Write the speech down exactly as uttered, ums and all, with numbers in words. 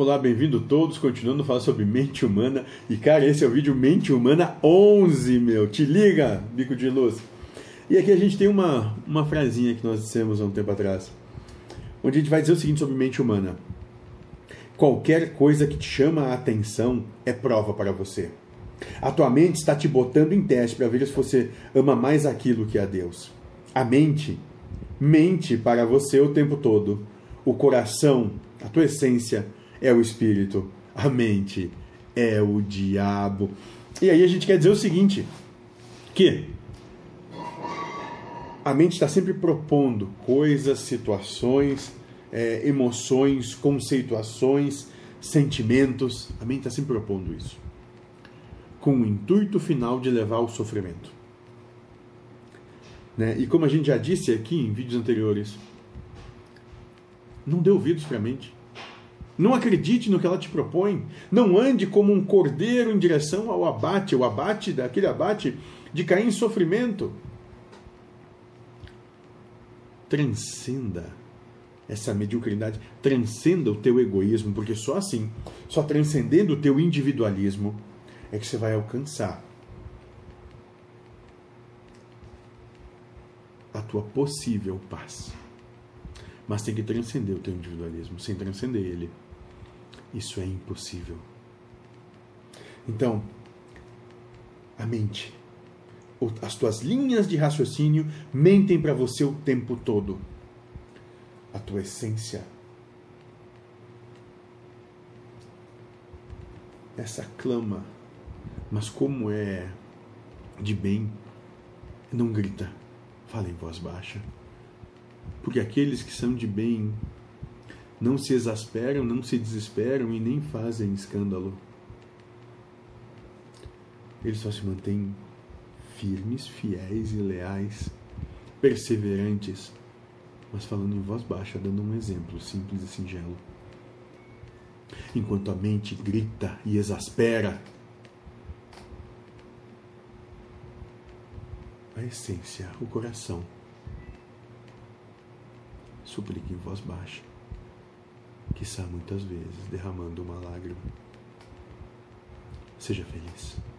Olá, bem-vindo todos, continuando a falar sobre mente humana. E cara, esse é o vídeo Mente Humana onze, meu, te liga, bico de luz. E aqui a gente tem uma, uma frasinha que nós dissemos há um tempo atrás, onde a gente vai dizer o seguinte sobre mente humana: qualquer coisa que te chama a atenção é prova para você. A tua mente está te botando em teste para ver se você ama mais aquilo que a Deus. A mente mente para você o tempo todo. O coração, a tua essência, é o espírito, a mente é o diabo. E aí a gente quer dizer o seguinte, que a mente está sempre propondo coisas, situações, é, emoções, conceituações, sentimentos. A mente está sempre propondo isso, com o intuito final de levar ao sofrimento. Né? E como a gente já disse aqui em vídeos anteriores, não dê ouvidos para a mente. Não acredite no que ela te propõe. Não ande como um cordeiro em direção ao abate, o abate daquele abate de cair em sofrimento. Transcenda essa mediocridade, transcenda o teu egoísmo, porque só assim, só transcendendo o teu individualismo, é que você vai alcançar a tua possível paz. Mas tem que transcender o teu individualismo. Sem transcender ele, isso é impossível. Então, a mente, as tuas linhas de raciocínio mentem para você o tempo todo. A tua essência, essa clama, mas como é de bem, não grita, fala em voz baixa. Porque aqueles que são de bem não se exasperam, não se desesperam e nem fazem escândalo. Eles só se mantêm firmes, fiéis e leais, perseverantes, mas falando em voz baixa, dando um exemplo simples e singelo. Enquanto a mente grita e exaspera, a essência, o coração, suplica em voz baixa, quiçá muitas vezes derramando uma lágrima. Seja feliz.